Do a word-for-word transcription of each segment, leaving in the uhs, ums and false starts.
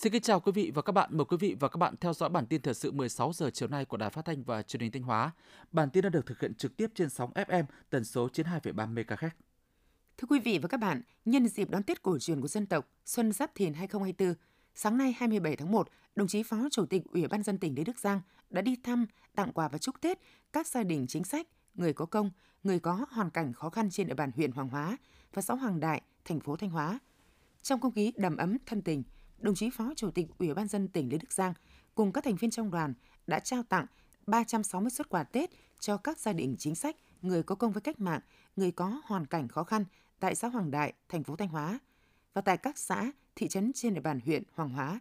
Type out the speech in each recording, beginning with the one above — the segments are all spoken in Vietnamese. Xin kính chào quý vị và các bạn. Mời quý vị và các bạn theo dõi bản tin thời sự mười sáu giờ chiều nay của Đài Phát thanh và Truyền hình Thanh Hóa. Bản tin đã được thực hiện trực tiếp trên sóng ép em tần số chín mươi hai phẩy ba mê ga héc. Thưa quý vị và các bạn, nhân dịp đón Tết cổ truyền của dân tộc Xuân Giáp Thìn hai không hai tư, sáng nay hai mươi bảy tháng một, đồng chí Phó Chủ tịch Ủy ban nhân dân tỉnh Lê Đức Giang đã đi thăm, tặng quà và chúc Tết các gia đình chính sách, người có công, người có hoàn cảnh khó khăn trên địa bàn huyện Hoằng Hóa và xã Hoằng Đại, thành phố Thanh Hóa. Trong không khí đầm ấm thân tình, đồng chí Phó Chủ tịch Ủy ban nhân dân tỉnh Lê Đức Giang cùng các thành viên trong đoàn đã trao tặng ba trăm sáu mươi suất quà Tết cho các gia đình chính sách, người có công với cách mạng, người có hoàn cảnh khó khăn tại xã Hoằng Đại, thành phố Thanh Hóa và tại các xã, thị trấn trên địa bàn huyện Hoằng Hóa.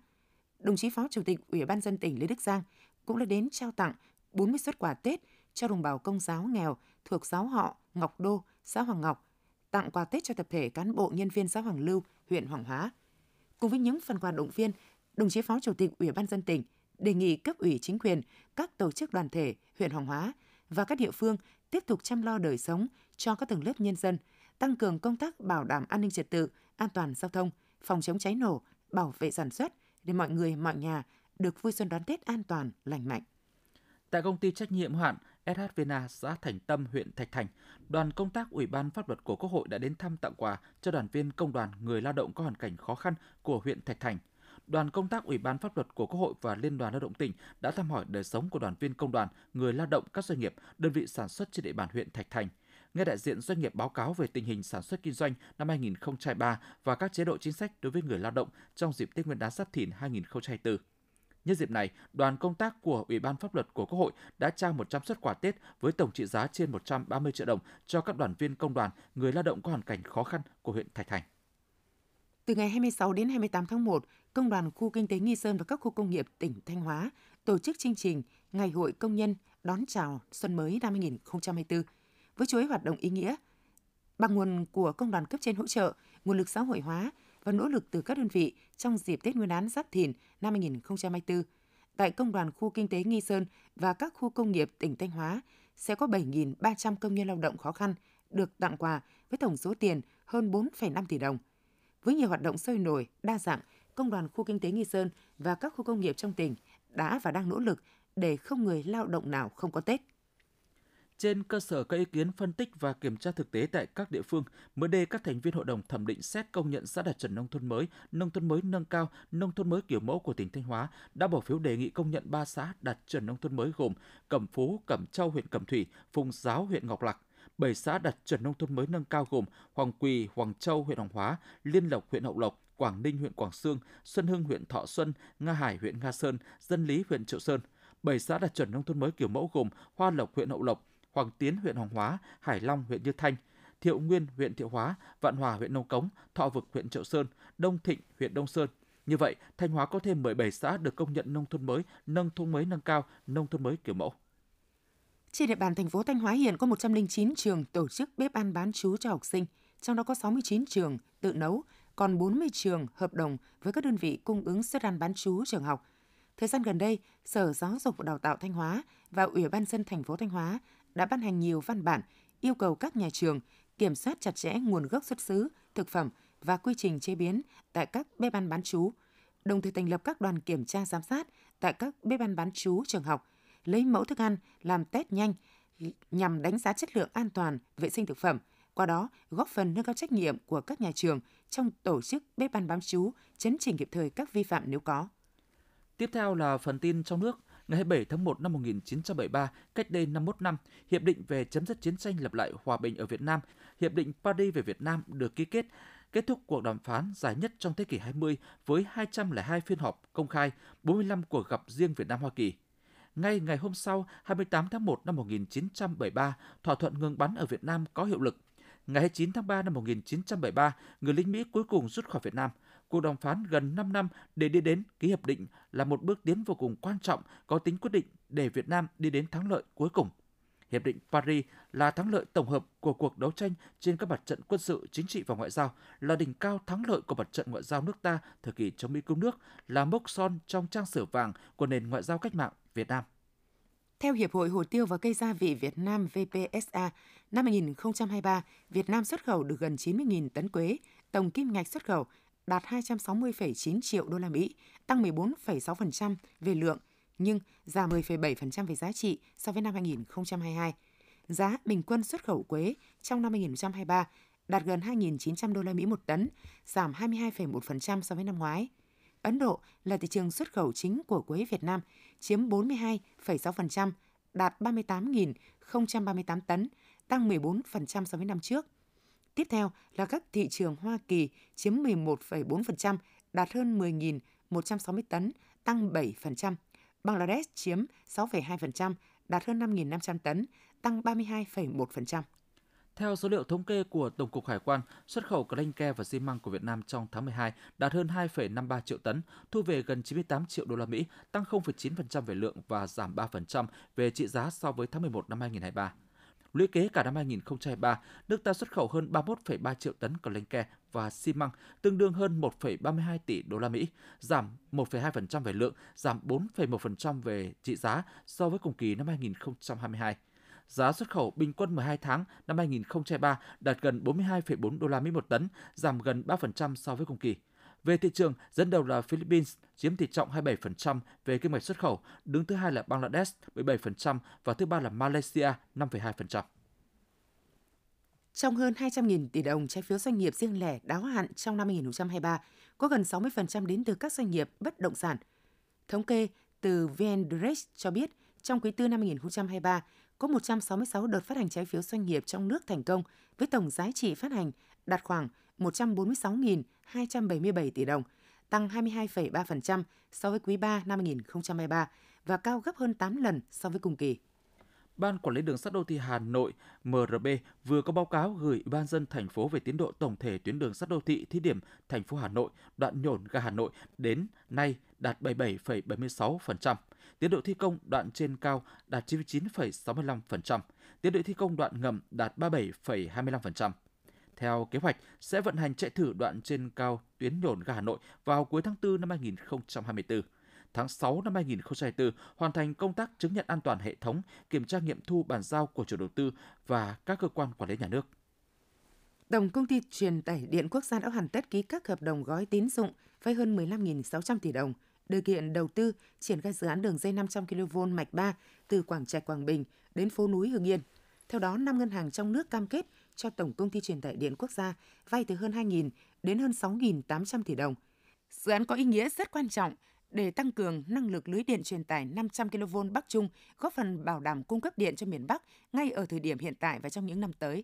Đồng chí Phó Chủ tịch Ủy ban nhân dân tỉnh Lê Đức Giang cũng đã đến trao tặng bốn mươi suất quà Tết cho đồng bào Công giáo nghèo thuộc giáo họ Ngọc Đô, xã Hoàng Ngọc, tặng quà Tết cho tập thể cán bộ nhân viên xã Hoàng Lưu, huyện Hoằng Hóa. Cùng với những phần quà động viên, đồng chí Phó Chủ tịch Ủy ban nhân dân tỉnh đề nghị cấp ủy chính quyền, các tổ chức đoàn thể huyện Hoằng Hóa và các địa phương tiếp tục chăm lo đời sống cho các tầng lớp nhân dân, tăng cường công tác bảo đảm an ninh trật tự, an toàn giao thông, phòng chống cháy nổ, bảo vệ sản xuất để mọi người mọi nhà được vui xuân đón Tết an toàn, lành mạnh. Tại công ty trách nhiệm hữu hạn ét hát vê en a, xã Thành Tâm, huyện Thạch Thành, đoàn công tác Ủy ban Pháp luật của Quốc hội đã đến thăm tặng quà cho đoàn viên công đoàn người lao động có hoàn cảnh khó khăn của huyện Thạch Thành. Đoàn công tác Ủy ban Pháp luật của Quốc hội và Liên đoàn Lao động tỉnh đã thăm hỏi đời sống của đoàn viên công đoàn, người lao động các doanh nghiệp, đơn vị sản xuất trên địa bàn huyện Thạch Thành. Nghe đại diện doanh nghiệp báo cáo về tình hình sản xuất kinh doanh năm hai không hai ba và các chế độ chính sách đối với người lao động trong dịp Tết Nguyên đán Giáp Thìn hai không hai tư. Nhân dịp này, đoàn công tác của Ủy ban Pháp luật của Quốc hội đã trao một trăm suất quà Tết với tổng trị giá trên một trăm ba mươi triệu đồng cho các đoàn viên công đoàn, người lao động có hoàn cảnh khó khăn của huyện Thạch Thành. Từ ngày hai mươi sáu đến hai mươi tám tháng một, Công đoàn Khu Kinh tế Nghi Sơn và các khu công nghiệp tỉnh Thanh Hóa tổ chức chương trình Ngày hội Công nhân đón chào xuân mới năm hai không hai tư với chuỗi hoạt động ý nghĩa. Bằng nguồn của công đoàn cấp trên hỗ trợ, nguồn lực xã hội hóa và nỗ lực từ các đơn vị trong dịp Tết Nguyên đán Giáp Thìn năm hai không hai tư, tại Công đoàn Khu Kinh tế Nghi Sơn và các khu công nghiệp tỉnh Thanh Hóa sẽ có bảy nghìn ba trăm công nhân lao động khó khăn được tặng quà với tổng số tiền hơn bốn phẩy năm tỷ đồng. Với nhiều hoạt động sôi nổi, đa dạng, Công đoàn Khu Kinh tế Nghi Sơn và các khu công nghiệp trong tỉnh đã và đang nỗ lực để không người lao động nào không có Tết. Trên cơ sở các ý kiến phân tích và kiểm tra thực tế tại các địa phương, mới đây các thành viên hội đồng thẩm định xét công nhận xã đạt chuẩn nông thôn mới, nông thôn mới nâng cao, nông thôn mới kiểu mẫu của tỉnh Thanh Hóa đã bỏ phiếu đề nghị công nhận ba xã đạt chuẩn nông thôn mới gồm Cẩm Phú, Cẩm Châu huyện Cẩm Thủy, Phùng Giáo huyện Ngọc Lạc, bảy xã đạt chuẩn nông thôn mới nâng cao gồm Hoằng Quỳ, Hoằng Châu huyện Hoằng Hóa, Liên Lộc huyện Hậu Lộc, Quảng Ninh huyện Quảng Xương, Xuân Hưng huyện Thọ Xuân, Nga Hải huyện Nga Sơn, Dân Lý huyện Triệu Sơn. Bảy xã đạt chuẩn nông thôn mới kiểu mẫu gồm Hoa Lộc huyện Hậu Lộc, Hoằng Tiến huyện Hoằng Hóa, Hải Long huyện Như Thanh, Thiệu Nguyên huyện Thiệu Hóa, Vạn Hòa huyện Nông Cống, Thọ Vực huyện Triệu Sơn, Đông Thịnh huyện Đông Sơn. Như vậy, Thanh Hóa có thêm mười bảy xã được công nhận nông thôn mới, nông thôn mới nâng cao, nông thôn mới kiểu mẫu. Trên địa bàn thành phố Thanh Hóa hiện có một trăm lẻ chín trường tổ chức bếp ăn bán trú cho học sinh, trong đó có sáu mươi chín trường tự nấu, còn bốn mươi trường hợp đồng với các đơn vị cung ứng suất ăn bán trú trường học. Thời gian gần đây, Sở Giáo dục và Đào tạo Thanh Hóa và Ủy ban nhân dân thành phố Thanh Hóa đã ban hành nhiều văn bản yêu cầu các nhà trường kiểm soát chặt chẽ nguồn gốc xuất xứ, thực phẩm và quy trình chế biến tại các bếp ăn bán trú, đồng thời thành lập các đoàn kiểm tra giám sát tại các bếp ăn bán trú trường học, lấy mẫu thức ăn làm test nhanh nhằm đánh giá chất lượng an toàn vệ sinh thực phẩm, qua đó góp phần nâng cao trách nhiệm của các nhà trường trong tổ chức bếp ăn bán trú, chấn chỉnh kịp thời các vi phạm nếu có. Tiếp theo là phần tin trong nước. Ngày hai mươi bảy tháng một năm một nghìn chín trăm bảy mươi ba, cách đây năm mươi mốt năm, Hiệp định về chấm dứt chiến tranh lập lại hòa bình ở Việt Nam, Hiệp định Paris về Việt Nam được ký kết, kết thúc cuộc đàm phán dài nhất trong thế kỷ hai mươi với hai trăm lẻ hai phiên họp công khai, bốn mươi lăm cuộc gặp riêng Việt Nam-Hoa Kỳ. Ngay ngày hôm sau, hai mươi tám tháng một năm một nghìn chín trăm bảy mươi ba, thỏa thuận ngừng bắn ở Việt Nam có hiệu lực. Ngày hai mươi chín tháng ba năm một nghìn chín trăm bảy mươi ba, người lính Mỹ cuối cùng rút khỏi Việt Nam. Cuộc đàm phán gần năm năm để đi đến ký hiệp định là một bước tiến vô cùng quan trọng, có tính quyết định để Việt Nam đi đến thắng lợi cuối cùng. Hiệp định Paris là thắng lợi tổng hợp của cuộc đấu tranh trên các mặt trận quân sự, chính trị và ngoại giao, là đỉnh cao thắng lợi của mặt trận ngoại giao nước ta thời kỳ chống Mỹ cứu nước, là mốc son trong trang sử vàng của nền ngoại giao cách mạng Việt Nam. Theo Hiệp hội Hồ tiêu và Cây gia vị Việt Nam vê pê ét a, năm hai không hai ba, Việt Nam xuất khẩu được gần chín mươi nghìn tấn quế, tổng kim ngạch xuất khẩu đạt hai trăm sáu mươi phẩy chín triệu đô la Mỹ, tăng mười bốn phẩy sáu phần trăm về lượng nhưng giảm mười phẩy bảy phần trăm về giá trị so với năm hai nghìn không trăm hai mươi hai. Giá bình quân xuất khẩu quế trong năm hai nghìn không trăm hai mươi ba đạt gần hai nghìn chín trăm đô la Mỹ một tấn, giảm hai mươi hai phẩy một phần trăm so với năm ngoái. Ấn Độ là thị trường xuất khẩu chính của quế Việt Nam, chiếm bốn mươi hai phẩy sáu phần trăm, đạt ba mươi tám nghìn không trăm ba mươi tám tấn, tăng mười bốn phần trăm so với năm trước. Tiếp theo là các thị trường Hoa Kỳ chiếm mười một phẩy bốn phần trăm, đạt hơn mười nghìn một trăm sáu mươi tấn, tăng bảy phần trăm. Bangladesh chiếm sáu phẩy hai phần trăm, đạt hơn năm nghìn năm trăm tấn, tăng ba mươi hai phẩy một phần trăm. Theo số liệu thống kê của Tổng cục Hải quan, xuất khẩu cờ lanh ke và xi măng của Việt Nam trong tháng mười hai đạt hơn hai phẩy năm mươi ba triệu tấn, thu về gần chín mươi tám triệu đô la Mỹ, tăng không phẩy chín phần trăm về lượng và giảm ba phần trăm về trị giá so với tháng mười một năm hai nghìn không trăm hai mươi ba. Lũy kế cả năm hai nghìn không trăm hai mươi ba, nước ta xuất khẩu hơn ba mươi mốt phẩy ba triệu tấn cờ lanh ke và xi măng, tương đương hơn một phẩy ba mươi hai tỷ đô la Mỹ, giảm một phẩy hai phần trăm về lượng, giảm bốn phẩy một phần trăm về trị giá so với cùng kỳ năm hai nghìn không trăm hai mươi hai. Giá xuất khẩu bình quân mười hai tháng năm hai nghìn không trăm hai mươi ba đạt gần bốn mươi hai phẩy bốn đô la Mỹ một tấn, giảm gần ba phần trăm so với cùng kỳ. Về thị trường, dẫn đầu là Philippines chiếm tỷ trọng hai mươi bảy phần trăm về kim ngạch xuất khẩu, đứng thứ hai là Bangladesh mười bảy phần trăm và thứ ba là Malaysia năm phẩy hai phần trăm. Trong hơn hai trăm nghìn tỷ đồng trái phiếu doanh nghiệp riêng lẻ đáo hạn trong năm hai nghìn không trăm hai mươi ba, có gần sáu mươi phần trăm đến từ các doanh nghiệp bất động sản. Thống kê từ vê en Direct cho biết, trong quý tư năm hai nghìn không trăm hai mươi ba, có một trăm sáu mươi sáu đợt phát hành trái phiếu doanh nghiệp trong nước thành công với tổng giá trị phát hành đạt khoảng một trăm bốn mươi sáu nghìn hai trăm bảy mươi bảy tỷ đồng, tăng hai mươi hai phẩy ba phần trăm so với quý ba năm hai nghìn không trăm hai mươi ba và cao gấp hơn tám lần so với cùng kỳ. Ban Quản lý Đường sắt Đô thị Hà Nội em rờ bê vừa có báo cáo gửi Ủy ban nhân dân thành phố về tiến độ tổng thể tuyến đường sắt đô thị thí điểm thành phố Hà Nội, đoạn Nhổn ga Hà Nội đến nay đạt bảy mươi bảy phẩy bảy mươi sáu phần trăm, tiến độ thi công đoạn trên cao đạt chín mươi chín phẩy sáu mươi lăm phần trăm, tiến độ thi công đoạn ngầm đạt ba mươi bảy phẩy hai mươi lăm phần trăm. Theo kế hoạch, sẽ vận hành chạy thử đoạn trên cao tuyến Nhổn ga Hà Nội vào cuối tháng tư năm hai nghìn không trăm hai mươi tư. Tháng sáu năm hai nghìn không trăm hai mươi tư, hoàn thành công tác chứng nhận an toàn hệ thống, kiểm tra nghiệm thu bàn giao của chủ đầu tư và các cơ quan quản lý nhà nước. Tổng Công ty Truyền tải điện quốc gia đã hoàn tất ký các hợp đồng gói tín dụng với hơn mười lăm nghìn sáu trăm tỷ đồng, điều kiện đầu tư triển khai dự án đường dây năm trăm ki lô vôn mạch ba từ Quảng Trạch Quảng Bình đến phố núi Hưng Yên. Theo đó, năm ngân hàng trong nước cam kết cho Tổng Công ty Truyền tải điện quốc gia vay từ hơn hai nghìn đến hơn sáu nghìn tám trăm tỷ đồng. Dự án có ý nghĩa rất quan trọng để tăng cường năng lực lưới điện truyền tải năm trăm ki lô vôn Bắc Trung, góp phần bảo đảm cung cấp điện cho miền Bắc ngay ở thời điểm hiện tại và trong những năm tới.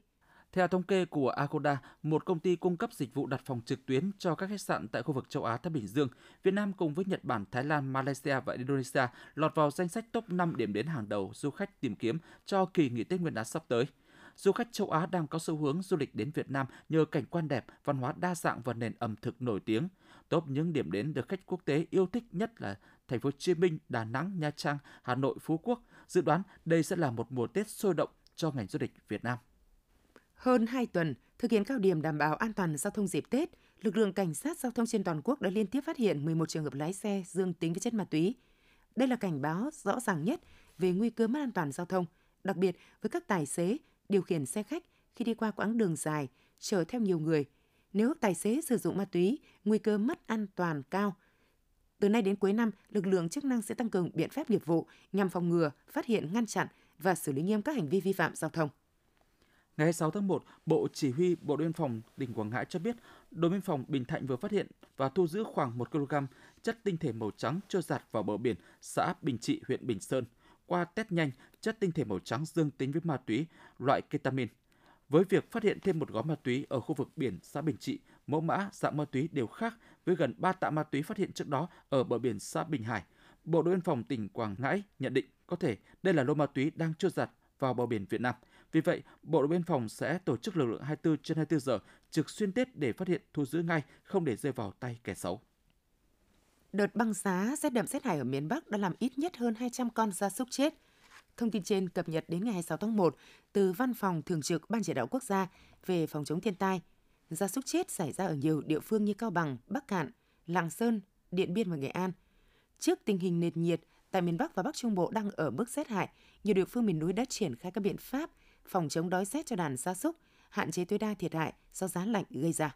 Theo thống kê của Agoda, một công ty cung cấp dịch vụ đặt phòng trực tuyến cho các khách sạn tại khu vực châu Á-Thái Bình Dương, Việt Nam cùng với Nhật Bản, Thái Lan, Malaysia và Indonesia lọt vào danh sách top năm điểm đến hàng đầu du khách tìm kiếm cho kỳ nghỉ Tết Nguyên đán sắp tới. Du khách châu Á đang có xu hướng du lịch đến Việt Nam nhờ cảnh quan đẹp, văn hóa đa dạng và nền ẩm thực nổi tiếng. Top những điểm đến được khách quốc tế yêu thích nhất là thành phố Hồ Chí Minh, Đà Nẵng, Nha Trang, Hà Nội, Phú Quốc. Dự đoán đây sẽ là một mùa Tết sôi động cho ngành du lịch Việt Nam. Hơn hai tuần thực hiện cao điểm đảm bảo an toàn giao thông dịp Tết, lực lượng cảnh sát giao thông trên toàn quốc đã liên tiếp phát hiện mười một trường hợp lái xe dương tính với chất ma túy. Đây là cảnh báo rõ ràng nhất về nguy cơ mất an toàn giao thông, đặc biệt với các tài xế điều khiển xe khách khi đi qua quãng đường dài, chở theo nhiều người. Nếu tài xế sử dụng ma túy, nguy cơ mất an toàn cao. Từ nay đến cuối năm, lực lượng chức năng sẽ tăng cường biện pháp nghiệp vụ nhằm phòng ngừa, phát hiện, ngăn chặn và xử lý nghiêm các hành vi vi phạm giao thông. Ngày hai mươi sáu tháng một, Bộ Chỉ huy Bộ đội Biên phòng tỉnh Quảng Ngãi cho biết, đồn biên phòng Bình Thạnh vừa phát hiện và thu giữ khoảng một ki lô gam chất tinh thể màu trắng trôi dạt vào bờ biển xã Bình Trị, huyện Bình Sơn. Qua test nhanh, chất tinh thể màu trắng dương tính với ma túy loại ketamin. Với việc phát hiện thêm một gói ma túy ở khu vực biển xã Bình Trị, mẫu mã dạng ma túy đều khác với gần ba tạ ma túy phát hiện trước đó ở bờ biển xã Bình Hải. Bộ đội Biên phòng tỉnh Quảng Ngãi nhận định có thể đây là lô ma túy đang trôi dạt vào bờ biển Việt Nam. Vì vậy, Bộ đội Biên phòng sẽ tổ chức lực lượng hai mươi bốn trên hai mươi bốn giờ trực xuyên Tết để phát hiện, thu giữ ngay, không để rơi vào tay kẻ xấu. Đợt băng giá rét đậm rét hại ở miền Bắc đã làm ít nhất hơn hai trăm con gia súc chết. Thông tin trên cập nhật đến ngày hai mươi sáu tháng một từ Văn phòng Thường trực Ban Chỉ đạo Quốc gia về phòng chống thiên tai. Gia súc chết xảy ra ở nhiều địa phương như Cao Bằng, Bắc Kạn, Lạng Sơn, Điện Biên và Nghệ An. Trước tình hình nền nhiệt tại miền Bắc và Bắc Trung Bộ đang ở mức rét hại, nhiều địa phương miền núi đã triển khai các biện pháp phòng chống đói rét cho đàn gia súc, hạn chế tối đa thiệt hại do giá lạnh gây ra.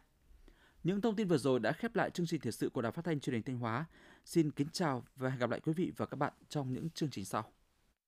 Những thông tin vừa rồi đã khép lại chương trình thời sự của Đài Phát thanh Truyền hình Thanh Hóa. Xin kính chào và hẹn gặp lại quý vị và các bạn trong những chương trình sau.